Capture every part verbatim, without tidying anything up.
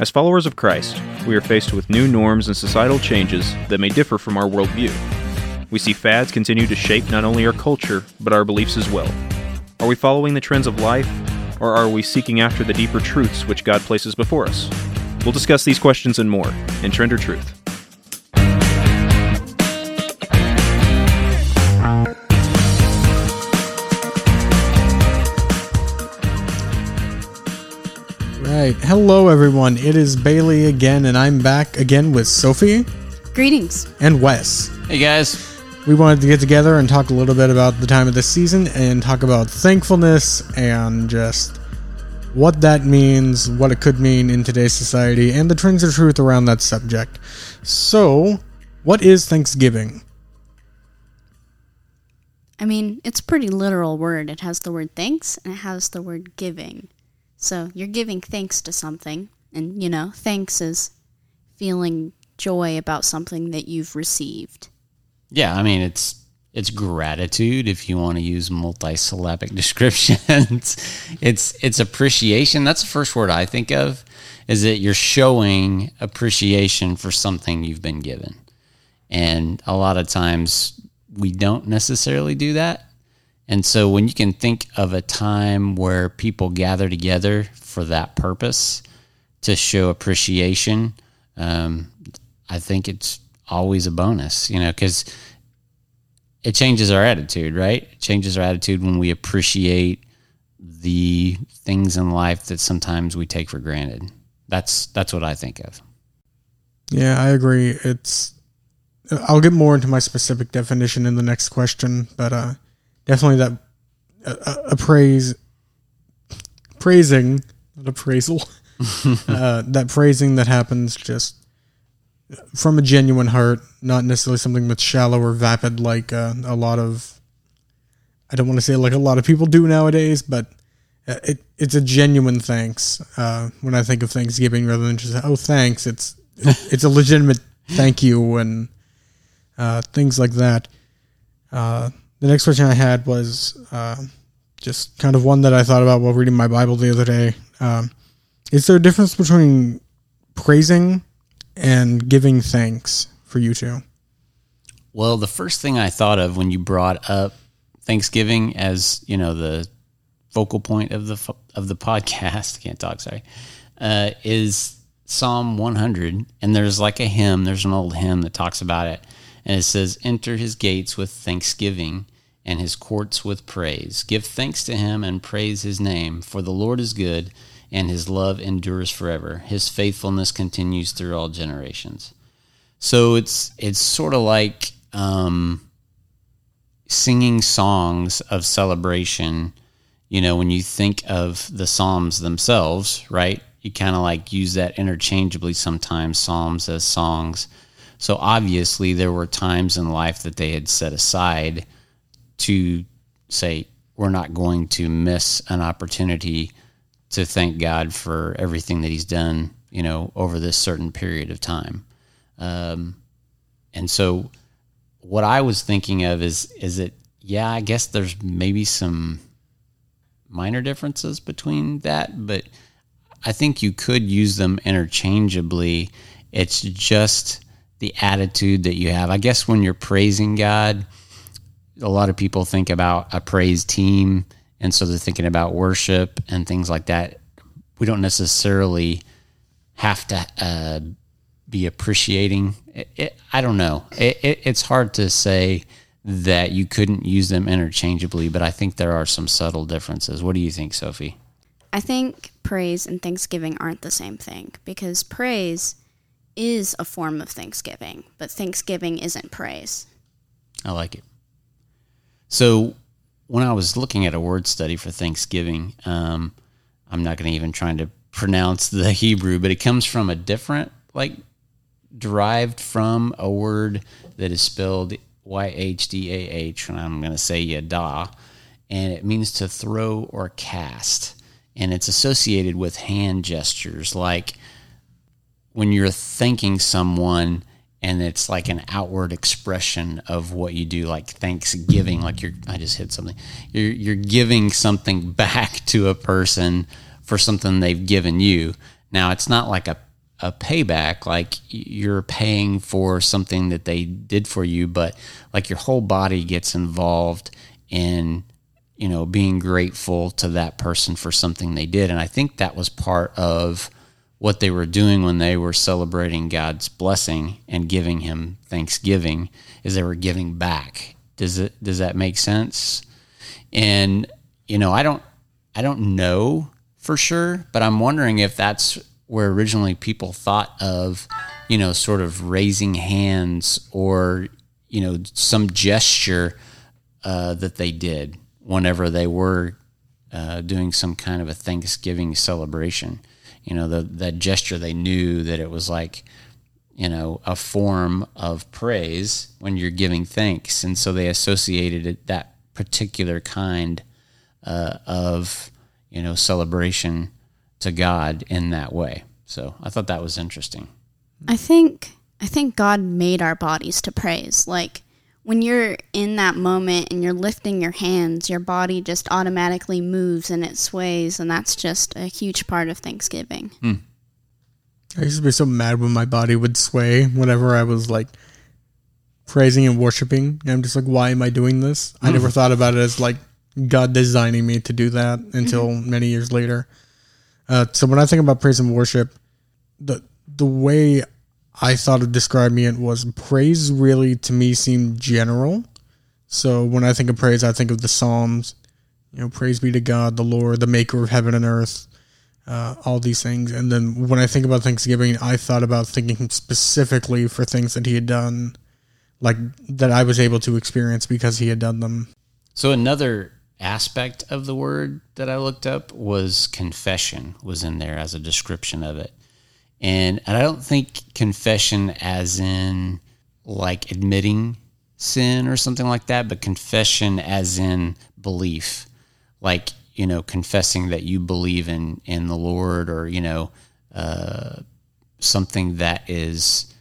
As followers of Christ, we are faced with new norms and societal changes that may differ from our worldview. We see fads continue to shape not only our culture, but our beliefs as well. Are we following the trends of life, or are we seeking after the deeper truths which God places before us? We'll discuss these questions and more in Trend or Truth. Right. Hello, everyone. It is Bailey again, and I'm back again with Sophie. Greetings. And Wes. Hey, guys. We wanted to get together and talk a little bit about the time of the season and talk about thankfulness and just what that means, what it could mean in today's society, and the trends of truth around that subject. So, what is Thanksgiving? I mean, it's a pretty literal word. It has the word thanks, and it has the word giving. So you're giving thanks to something, and, you know, thanks is feeling joy about something that you've received. Yeah, I mean, it's it's gratitude, if you want to use multi-syllabic descriptions. it's it's appreciation. That's the first word I think of, is that you're showing appreciation for something you've been given. And a lot of times we don't necessarily do that. And so when you can think of a time where people gather together for that purpose to show appreciation, um, I think it's always a bonus, you know, because it changes our attitude, right? It changes our attitude when we appreciate the things in life that sometimes we take for granted. That's that's what I think of. Yeah, I agree. It's I'll get more into my specific definition in the next question, but uh definitely that uh, appraise, praising, not appraisal, uh, that praising that happens just from a genuine heart, not necessarily something that's shallow or vapid like uh, a lot of, I don't want to say like a lot of people do nowadays, but it it's a genuine thanks. Uh, when I think of Thanksgiving, rather than just, oh, thanks, it's it's a legitimate thank you and uh, things like that. Uh The next question I had was uh, just kind of one that I thought about while reading my Bible the other day. Um, is there a difference between praising and giving thanks for you two? Well, the first thing I thought of when you brought up Thanksgiving as, you know, the focal point of the of the podcast, I can't talk, sorry, uh, is Psalm one hundred. And there's like a hymn, there's an old hymn that talks about it. And it says, enter his gates with thanksgiving and his courts with praise. Give thanks to him and praise his name, for the Lord is good and his love endures forever. His faithfulness continues through all generations. So it's it's sort of like um, singing songs of celebration. You know, when you think of the Psalms themselves, right? You kind of like use that interchangeably sometimes, Psalms as songs. So obviously there were times in life that they had set aside to say, we're not going to miss an opportunity to thank God for everything that he's done, you know, over this certain period of time. Um, and so what I was thinking of is, is it, yeah, I guess there's maybe some minor differences between that, but I think you could use them interchangeably. It's just the attitude that you have. I guess when you're praising God, a lot of people think about a praise team, and so they're thinking about worship and things like that. We don't necessarily have to uh, be appreciating. It, it, I don't know. It, it, it's hard to say that you couldn't use them interchangeably, but I think there are some subtle differences. What do you think, Sophie? I think praise and thanksgiving aren't the same thing, because praise is a form of thanksgiving, but thanksgiving isn't praise. I like it. So when I was looking at a word study for thanksgiving, um, I'm not going to even try to pronounce the Hebrew, but it comes from a different, like derived from a word that is spelled Y H D A H, and I'm going to say yadah, and it means to throw or cast, and it's associated with hand gestures, like when you're thanking someone and it's like an outward expression of what you do, like thanksgiving, like you're, I just hit something, you're, you're giving something back to a person for something they've given you. Now it's not like a a payback, like you're paying for something that they did for you, but like your whole body gets involved in, you know, being grateful to that person for something they did. And I think that was part of what they were doing when they were celebrating God's blessing and giving him thanksgiving, is they were giving back. Does it, does that make sense? And, you know, I don't, I don't know for sure, but I'm wondering if that's where originally people thought of, you know, sort of raising hands or, you know, some gesture uh, that they did whenever they were uh, doing some kind of a Thanksgiving celebration. You know, the, that gesture, they knew that it was like, you know, a form of praise when you're giving thanks. And so they associated it, that particular kind uh, of, you know, celebration to God in that way. So I thought that was interesting. I think I think God made our bodies to praise. Like when you're in that moment and you're lifting your hands, your body just automatically moves and it sways, and that's just a huge part of Thanksgiving. Hmm. I used to be so mad when my body would sway whenever I was like praising and worshiping. And I'm just like, why am I doing this? Mm. I never thought about it as like God designing me to do that until mm-hmm. many years later. Uh, so when I think about praise and worship, the the way I thought of describing it was praise really to me seemed general. So when I think of praise, I think of the Psalms, you know, praise be to God, the Lord, the maker of heaven and earth, uh, all these things. And then when I think about Thanksgiving, I thought about thinking specifically for things that he had done, like that I was able to experience because he had done them. So another aspect of the word that I looked up was confession was in there as a description of it. And, and I don't think confession as in like admitting sin or something like that, but confession as in belief, like, you know, confessing that you believe in, in the Lord, or, you know, uh, something that is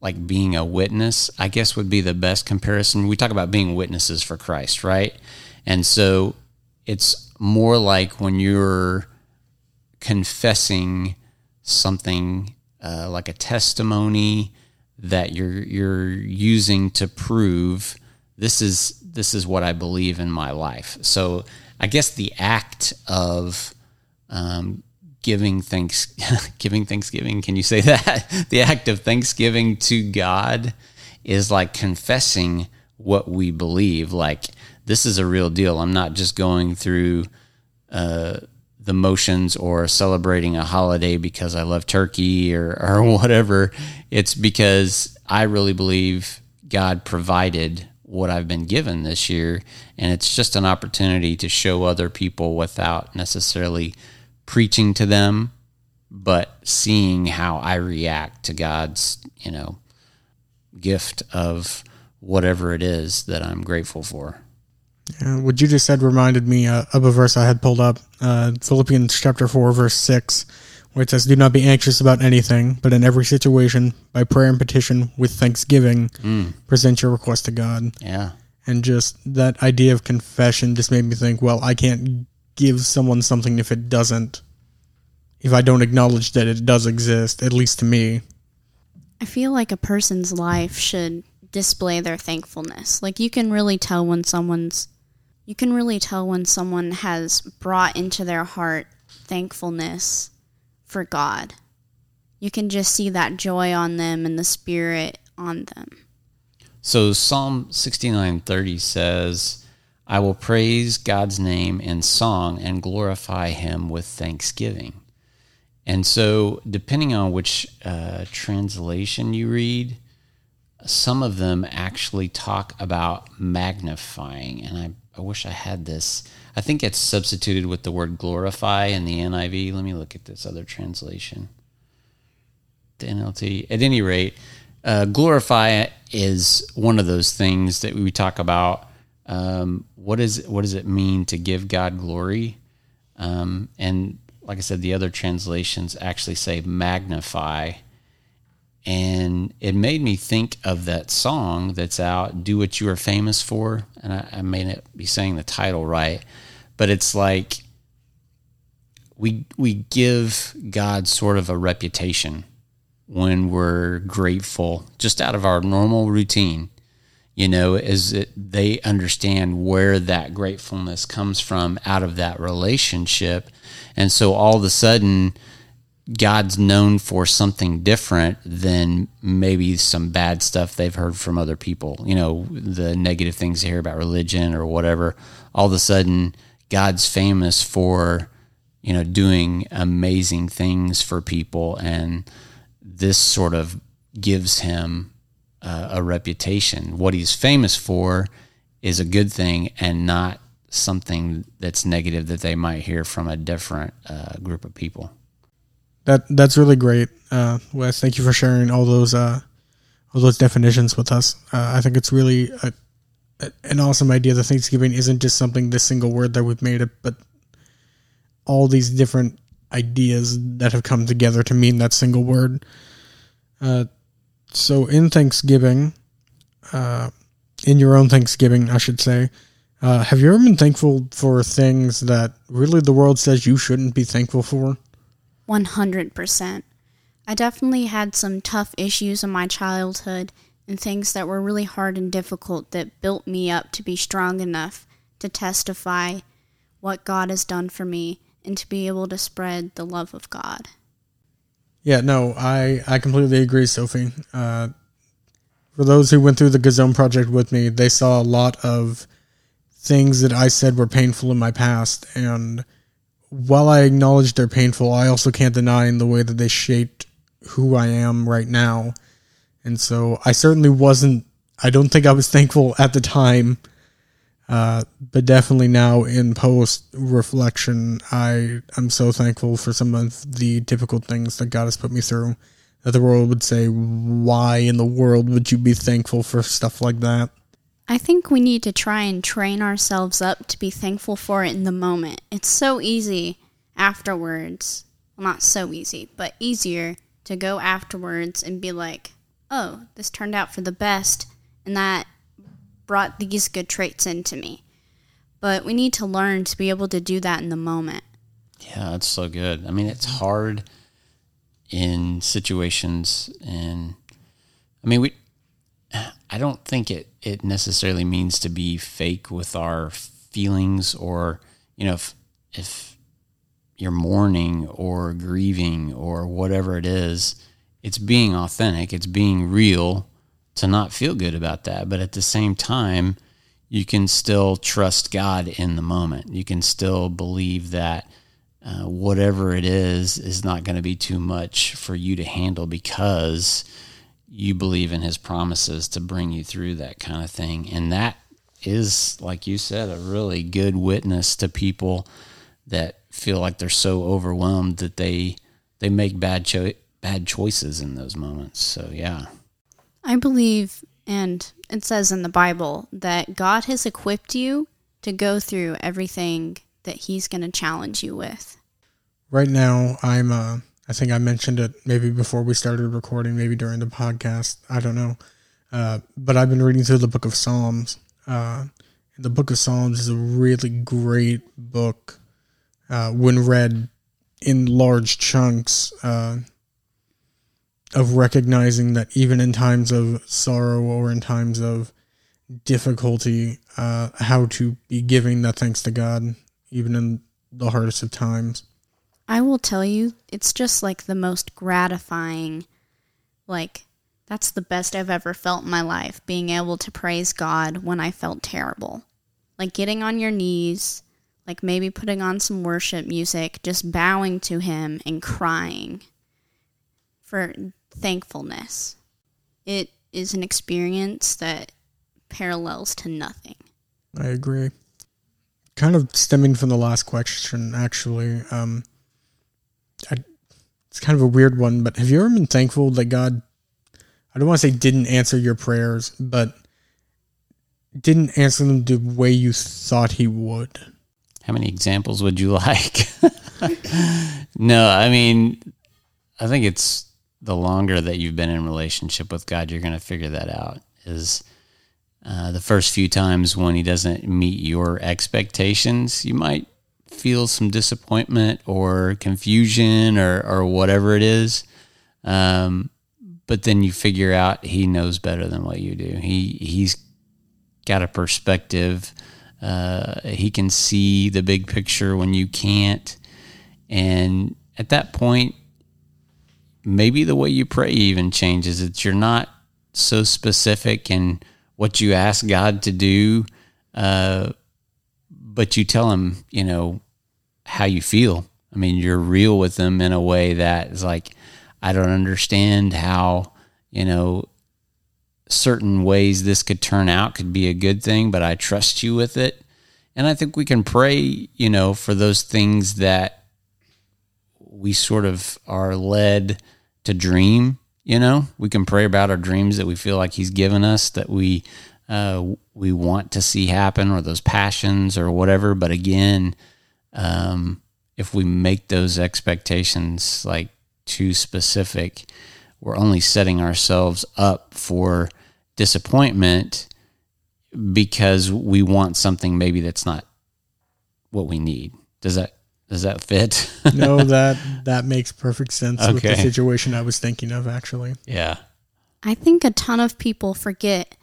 like being a witness, I guess, would be the best comparison. We talk about being witnesses for Christ, right? And so it's more like when you're confessing something uh, like a testimony that you're you're using to prove this is this is what I believe in my life. So I guess the act of um, giving thanks, giving Thanksgiving, can you say that? The act of Thanksgiving to God is like confessing what we believe. Like, this is a real deal. I'm not just going through uh, the motions or celebrating a holiday because I love turkey or, or whatever. It's because I really believe God provided what I've been given this year, and it's just an opportunity to show other people without necessarily preaching to them, but seeing how I react to God's, you know, gift of whatever it is that I'm grateful for. Yeah, what you just said reminded me uh, of a verse I had pulled up, uh, Philippians chapter four, verse six, where it says, "Do not be anxious about anything, but in every situation, by prayer and petition, with thanksgiving, mm. present your request to God." Yeah. And just that idea of confession just made me think, well, I can't give someone something if it doesn't, if I don't acknowledge that it does exist, at least to me. I feel like a person's life should display their thankfulness. Like you can really tell when someone's, you can really tell when someone has brought into their heart thankfulness for God. You can just see that joy on them and the spirit on them. So Psalm sixty-nine thirty says, "I will praise God's name in song and glorify him with thanksgiving." And so depending on which uh, translation you read, some of them actually talk about magnifying. And I, I wish I had this. I think it's substituted with the word glorify in the N I V. Let me look at this other translation. The N L T. At any rate, uh, glorify is one of those things that we talk about. Um, what is what does it mean to give God glory? Um, and like I said, the other translations actually say magnify. And it made me think of that song that's out, "Do What You Are Famous For." And I, I may not be saying the title right, but it's like we we give God sort of a reputation when we're grateful, just out of our normal routine, you know, is that they understand where that gratefulness comes from out of that relationship. And so all of a sudden, God's known for something different than maybe some bad stuff they've heard from other people, you know, the negative things they hear about religion or whatever. All of a sudden, God's famous for, you know, doing amazing things for people, and this sort of gives him uh, a reputation. What he's famous for is a good thing and not something that's negative that they might hear from a different uh, group of people. That that's really great, uh, Wes. Thank you for sharing all those uh, all those definitions with us. Uh, I think it's really a, a, an awesome idea that Thanksgiving isn't just something, this single word that we've made it, but all these different ideas that have come together to mean that single word. Uh, so in Thanksgiving, uh, in your own Thanksgiving, I should say, uh, have you ever been thankful for things that really the world says you shouldn't be thankful for? one hundred percent. I definitely had some tough issues in my childhood and things that were really hard and difficult that built me up to be strong enough to testify what God has done for me and to be able to spread the love of God. Yeah, no, I, I completely agree, Sophie. Uh, for those who went through the Gazone Project with me, they saw a lot of things that I said were painful in my past, and while I acknowledge they're painful, I also can't deny in the way that they shaped who I am right now. And so I certainly wasn't, I don't think I was thankful at the time, uh, but definitely now in post-reflection, I am so thankful for some of the difficult things that God has put me through, that the world would say, why in the world would you be thankful for stuff like that? I think we need to try and train ourselves up to be thankful for it in the moment. It's so easy afterwards. Well, not so easy, but easier to go afterwards and be like, oh, this turned out for the best, and that brought these good traits into me. But we need to learn to be able to do that in the moment. Yeah, that's so good. I mean, it's hard in situations, and I mean, we... I don't think it, it necessarily means to be fake with our feelings, or, you know, if, if you're mourning or grieving or whatever it is, it's being authentic, it's being real to not feel good about that. But at the same time, you can still trust God in the moment. You can still believe that uh, whatever it is, is not going to be too much for you to handle, because you believe in his promises to bring you through that kind of thing. And that is, like you said, a really good witness to people that feel like they're so overwhelmed that they they make bad cho- bad choices in those moments. So, yeah. I believe, and it says in the Bible, that God has equipped you to go through everything that he's going to challenge you with. Right now, I'm... Uh... I think I mentioned it maybe before we started recording, maybe during the podcast. I don't know. Uh, but I've been reading through the book of Psalms. Uh, and the book of Psalms is a really great book uh, when read in large chunks, uh, of recognizing that even in times of sorrow or in times of difficulty, uh, how to be giving that thanks to God, even in the hardest of times. I will tell you, it's just like the most gratifying, like, that's the best I've ever felt in my life, being able to praise God when I felt terrible. Like getting on your knees, like maybe putting on some worship music, just bowing to him and crying for thankfulness. It is an experience that parallels to nothing. I agree. Kind of stemming from the last question, actually, um... I, it's kind of a weird one, but have you ever been thankful that God, I don't want to say didn't answer your prayers, but didn't answer them the way you thought he would? How many examples would you like? No, I mean, I think it's the longer that you've been in relationship with God, you're going to figure that out, is uh, the first few times when he doesn't meet your expectations, you might feel some disappointment or confusion or, or whatever it is. Um, but then you figure out he knows better than what you do. He, he's got a perspective. Uh, he can see the big picture when you can't. And at that point, maybe the way you pray even changes. It's you're not so specific in what you ask God to do, uh, but you tell him, you know, how you feel. I mean, you're real with him in a way that is like, I don't understand how, you know, certain ways this could turn out could be a good thing, but I trust you with it. And I think we can pray, you know, for those things that we sort of are led to dream. You know, we can pray about our dreams that we feel like he's given us, that we uh, we want to see happen, or those passions or whatever. But again, um, if we make those expectations like too specific, we're only setting ourselves up for disappointment because we want something maybe that's not what we need. Does that does that fit? No, that that makes perfect sense okay. with the situation I was thinking of, actually. Yeah. I think a ton of people forget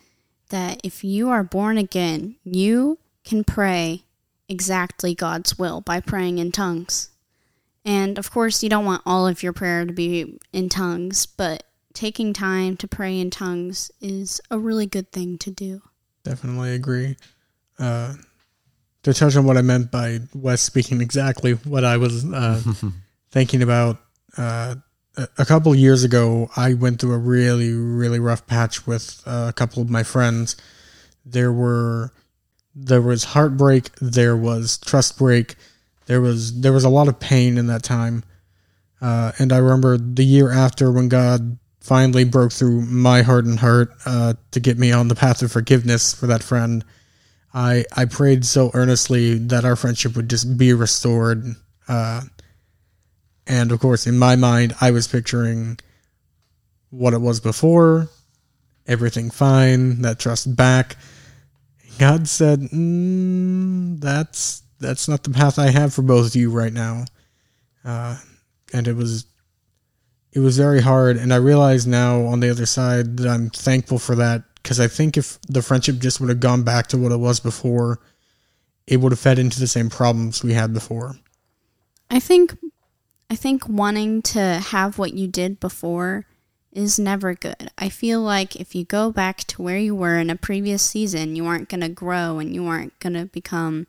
that if you are born again, you can pray exactly God's will by praying in tongues. And, of course, you don't want all of your prayer to be in tongues, but taking time to pray in tongues is a really good thing to do. Definitely agree. Uh, to touch on what I meant by Wes speaking exactly what I was uh, thinking about, uh, a couple years ago, I went through a really, really rough patch with uh, a couple of my friends. There were there was heartbreak, there was trust break. There was there was a lot of pain in that time, uh, and I remember the year after when God finally broke through my hardened heart uh, to get me on the path of forgiveness for that friend. I I prayed so earnestly that our friendship would just be restored, uh, and of course, in my mind, I was picturing what it was before, everything fine, that trust back. God said, mm, "That's." That's not the path I have for both of you right now. Uh, and it was it was very hard, and I realize now on the other side that I'm thankful for that, because I think if the friendship just would have gone back to what it was before, it would have fed into the same problems we had before. I think I think wanting to have what you did before is never good. I feel like if you go back to where you were in a previous season, you aren't going to grow and you aren't going to become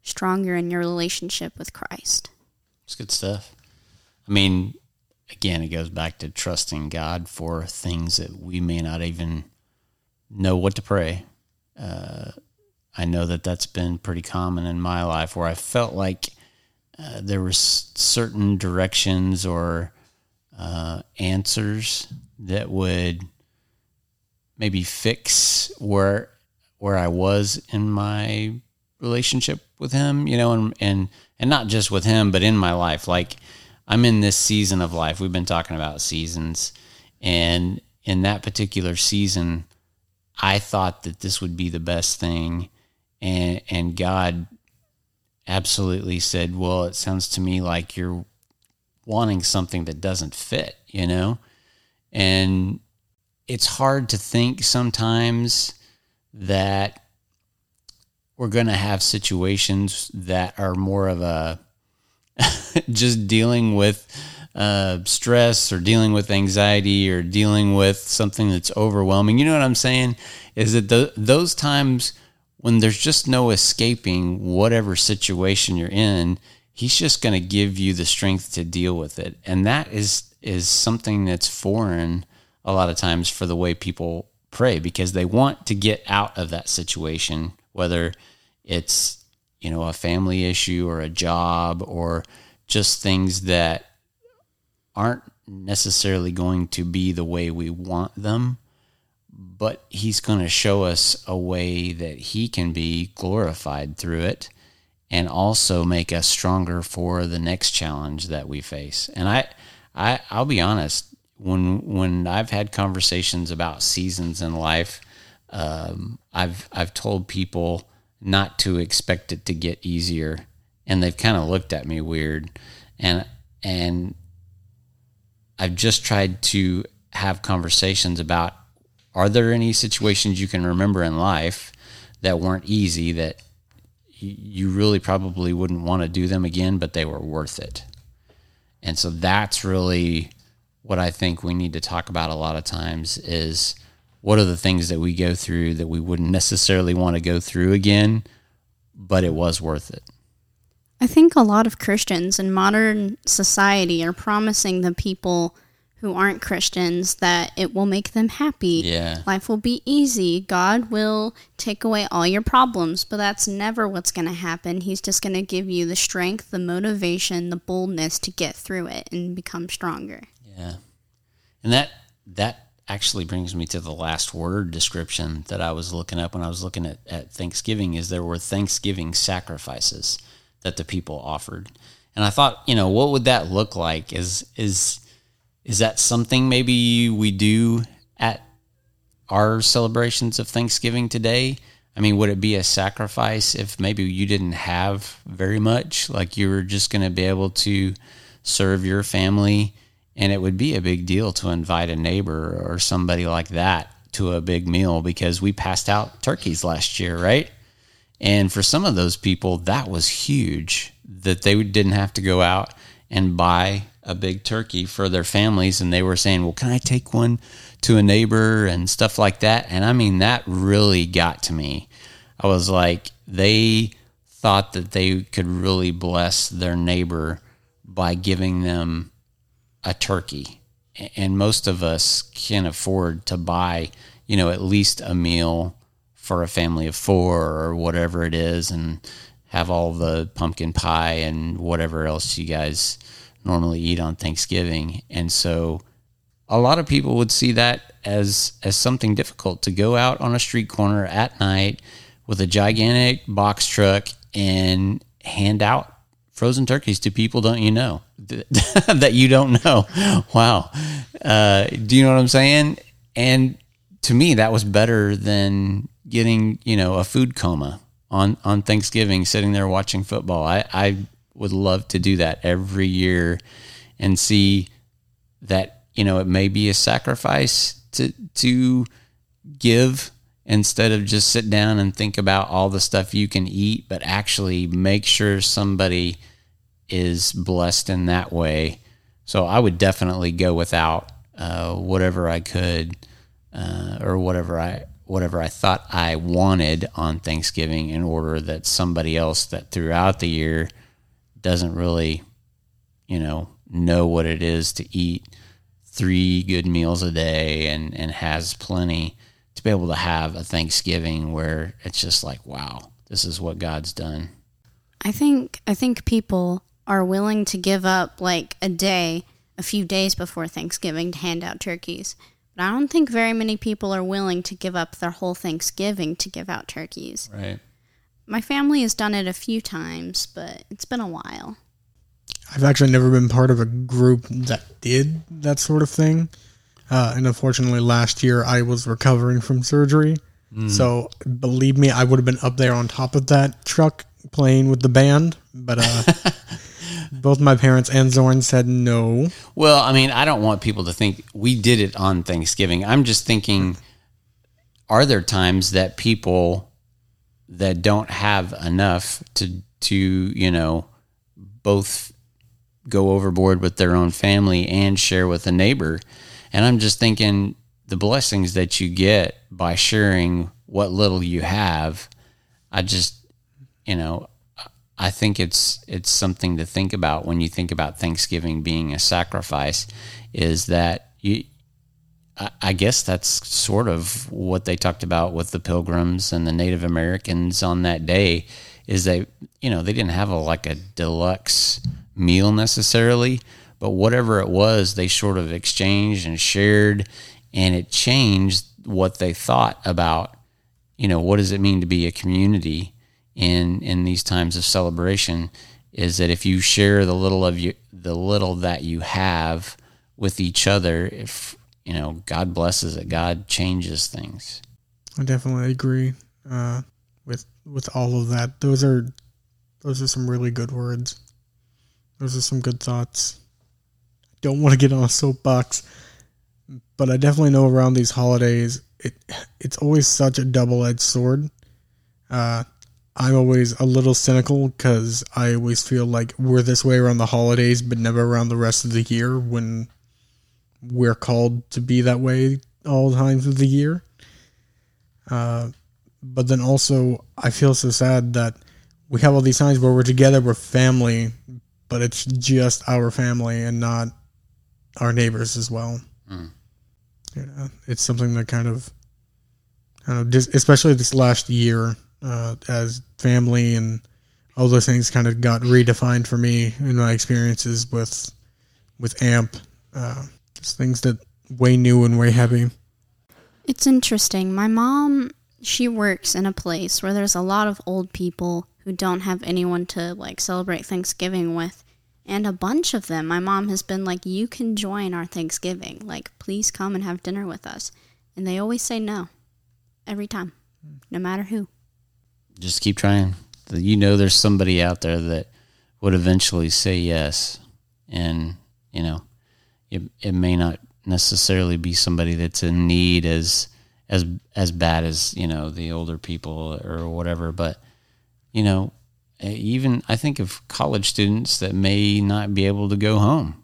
stronger in your relationship with Christ. It's good stuff. I mean, again, it goes back to trusting God for things that we may not even know what to pray. Uh, I know that that's been pretty common in my life, where I felt like uh, there were certain directions or uh, answers that would maybe fix where where I was in my relationship with him, you know, and, and, and not just with him, but in my life. Like, I'm in this season of life. We've been talking about seasons, and in that particular season, I thought that this would be the best thing. And, and God absolutely said, well, it sounds to me like you're wanting something that doesn't fit, you know? And it's hard to think sometimes that we're going to have situations that are more of a just dealing with uh, stress, or dealing with anxiety, or dealing with something that's overwhelming. You know what I'm saying? Is that the, those times when there's just no escaping whatever situation you're in, he's just going to give you the strength to deal with it. And that is, is something that's foreign a lot of times for the way people pray, because they want to get out of that situation, whether it's, you know, a family issue or a job or just things that aren't necessarily going to be the way we want them, but he's going to show us a way that he can be glorified through it and also make us stronger for the next challenge that we face. And I, I I'll be honest, when, when I've had conversations about seasons in life, Um, I've, I've told people not to expect it to get easier and they've kind of looked at me weird. And and I've just tried to have conversations about, are there any situations you can remember in life that weren't easy, that you really probably wouldn't want to do them again, but they were worth it? And so that's really what I think we need to talk about a lot of times is, what are the things that we go through that we wouldn't necessarily want to go through again, but it was worth it? I think a lot of Christians in modern society are promising the people who aren't Christians that it will make them happy. Yeah. Life will be easy. God will take away all your problems, but that's never what's going to happen. He's just going to give you the strength, the motivation, the boldness to get through it and become stronger. Yeah. And that that actually brings me to the last word description that I was looking up when I was looking at, at Thanksgiving, is there were Thanksgiving sacrifices that the people offered. And I thought, you know, what would that look like? Is is Is that something maybe we do at our celebrations of Thanksgiving today? I mean, would it be a sacrifice if maybe you didn't have very much, like you were just going to be able to serve your family, and it would be a big deal to invite a neighbor or somebody like that to a big meal, because we passed out turkeys last year, right? And for some of those people, that was huge, that they didn't have to go out and buy a big turkey for their families, and they were saying, well, can I take one to a neighbor and stuff like that? And I mean, that really got to me. I was like, they thought that they could really bless their neighbor by giving them a turkey. And most of us can afford to buy, you know, at least a meal for a family of four or whatever it is, and have all the pumpkin pie and whatever else you guys normally eat on Thanksgiving. And so a lot of people would see that as as something difficult, to go out on a street corner at night with a gigantic box truck and hand out frozen turkeys to people don't you know that you don't know. Wow. Uh, do you know what I'm saying? And to me, that was better than getting, you know, a food coma on, on Thanksgiving, sitting there watching football. I, I would love to do that every year and see that, you know, it may be a sacrifice to to give, instead of just sit down and think about all the stuff you can eat, but actually make sure somebody is blessed in that way. So I would definitely go without uh, whatever I could uh, or whatever I whatever I thought I wanted on Thanksgiving, in order that somebody else that throughout the year doesn't really, you know, know what it is to eat three good meals a day and, and has plenty, to be able to have a Thanksgiving where it's just like, wow, this is what God's done. I think, I think people are willing to give up like a day, a few days before Thanksgiving to hand out turkeys. But I don't think very many people are willing to give up their whole Thanksgiving to give out turkeys. Right. My family has done it a few times, but it's been a while. I've actually never been part of a group that did that sort of thing. Uh, and unfortunately, last year I was recovering from surgery. Mm. So believe me, I would have been up there on top of that truck playing with the band. But uh, both my parents and Zorn said no. Well, I mean, I don't want people to think we did it on Thanksgiving. I'm just thinking, are there times that people that don't have enough to, to, you know, both go overboard with their own family and share with a neighbor? And I'm just thinking, the blessings that you get by sharing what little you have, I just, you know, I think it's, it's something to think about when you think about Thanksgiving being a sacrifice, is that you, I guess that's sort of what they talked about with the Pilgrims and the Native Americans on that day, is they, you know, they didn't have a, like a deluxe meal necessarily, but whatever it was, they sort of exchanged and shared, and it changed what they thought about, you know, what does it mean to be a community in, in these times of celebration, is that if you share the little of you, the little that you have with each other, if, you know, God blesses it. God changes things. I definitely agree uh, with with all of that. Those are Those are some really good words. Those are some good thoughts. I don't want to get on a soapbox, but I definitely know around these holidays, it it's always such a double-edged sword. Uh, I'm always a little cynical because I always feel like we're this way around the holidays, but never around the rest of the year when we're called to be that way all times of the year. Uh, but then also, I feel so sad that we have all these times where we're together, we're family, but it's just our family and not our neighbors as well. Mm. You know, it's something that kind of, I don't know, especially this last year, uh, as family and all those things kind of got redefined for me in my experiences with with A M P. Uh, just things that way new and way heavy. It's interesting. My mom, she works in a place where there's a lot of old people who don't have anyone to like celebrate Thanksgiving with. And a bunch of them, my mom has been like, you can join our Thanksgiving. Like, please come and have dinner with us. And they always say no. Every time. No matter who. Just keep trying. You know there's somebody out there that would eventually say yes. And, you know, it, it may not necessarily be somebody that's in need as as as bad as, you know, the older people or whatever. But, you know, even I think of college students that may not be able to go home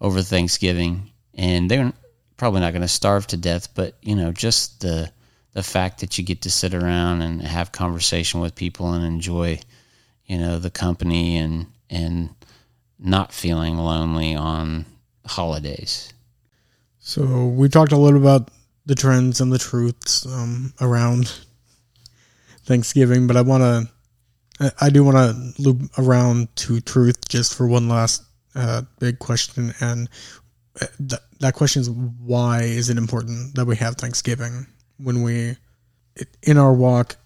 over Thanksgiving, and they're probably not going to starve to death, but you know, just the the fact that you get to sit around and have conversation with people and enjoy, you know, the company and and not feeling lonely on holidays. So we talked a little about the trends and the truths um, around Thanksgiving, but I want to I do want to loop around to truth just for one last uh, big question, and th- that question is, why is it important that we have Thanksgiving when we, in our walk,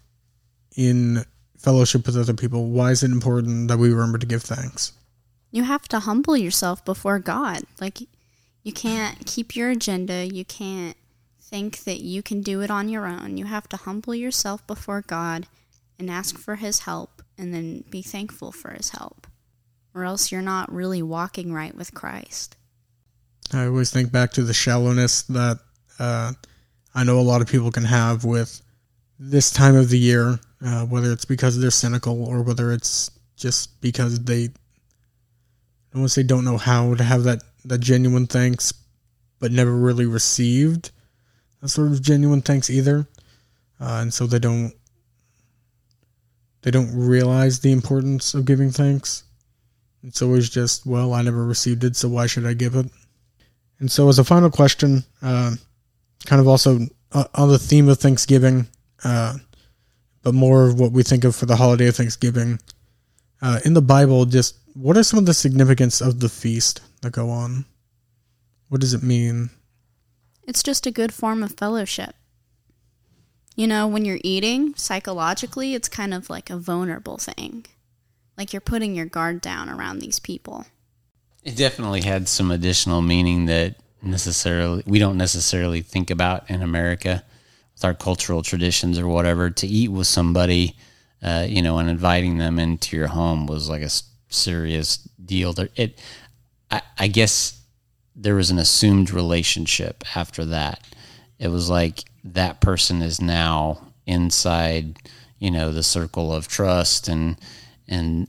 in fellowship with other people, why is it important that we remember to give thanks? You have to humble yourself before God. Like, you can't keep your agenda. You can't think that you can do it on your own. You have to humble yourself before God and ask for his help, and then be thankful for his help, or else you're not really walking right with Christ. I always think back to the shallowness that uh, I know a lot of people can have with this time of the year, uh, whether it's because they're cynical or whether it's just because they, I don't want to say don't know how to have that, that genuine thanks, but never really received that sort of genuine thanks either. Uh, and so they don't, They don't realize the importance of giving thanks. It's always just, well, I never received it, so why should I give it? And so as a final question, uh, kind of also on the theme of Thanksgiving, uh, but more of what we think of for the holiday of Thanksgiving, uh, in the Bible, just what are some of the significance of the feast that go on? What does it mean? It's just a good form of fellowship. You know, when you're eating, psychologically, it's kind of like a vulnerable thing. Like you're putting your guard down around these people. It definitely had some additional meaning that necessarily we don't necessarily think about in America with our cultural traditions or whatever. To eat with somebody, uh, you know, and inviting them into your home was like a serious deal. It, I, I guess there was an assumed relationship after that. It was like, that person is now inside, you know, the circle of trust, and and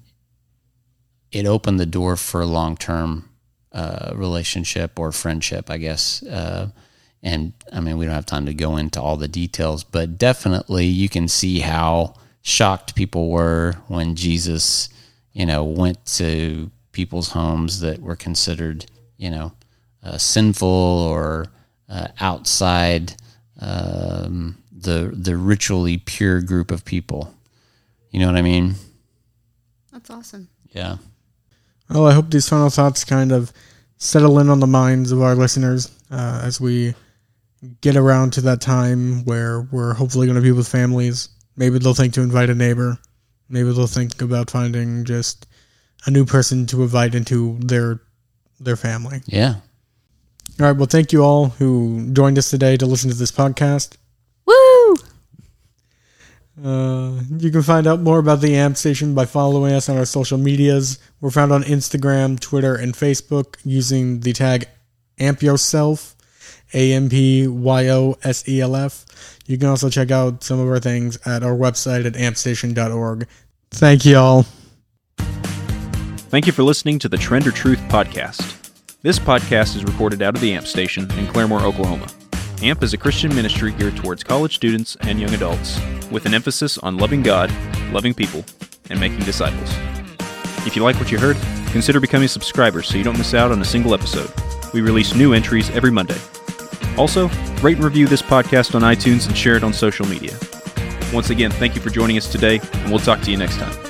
it opened the door for long-term uh, relationship or friendship, I guess. Uh, and I mean, we don't have time to go into all the details, but definitely you can see how shocked people were when Jesus, you know, went to people's homes that were considered, you know, uh, sinful or uh, outside. Um, the the ritually pure group of people. You know what I mean? That's awesome. Yeah. Well, I hope these final thoughts kind of settle in on the minds of our listeners uh, as we get around to that time where we're hopefully going to be with families. Maybe they'll think to invite a neighbor. Maybe they'll think about finding just a new person to invite into their their family. Yeah. All right, well, thank you all who joined us today to listen to this podcast. Woo! Uh, you can find out more about the Amp Station by following us on our social medias. We're found on Instagram, Twitter, and Facebook using the tag AmpYourself, A M P Y O S E L F. You can also check out some of our things at our website at amp station dot org. Thank you all. Thank you for listening to the Trend or Truth podcast. This podcast is recorded out of the Amp Station in Claremore, Oklahoma. AMP is a Christian ministry geared towards college students and young adults, with an emphasis on loving God, loving people, and making disciples. If you like what you heard, consider becoming a subscriber so you don't miss out on a single episode. We release new entries every Monday. Also, rate and review this podcast on iTunes and share it on social media. Once again, thank you for joining us today, and we'll talk to you next time.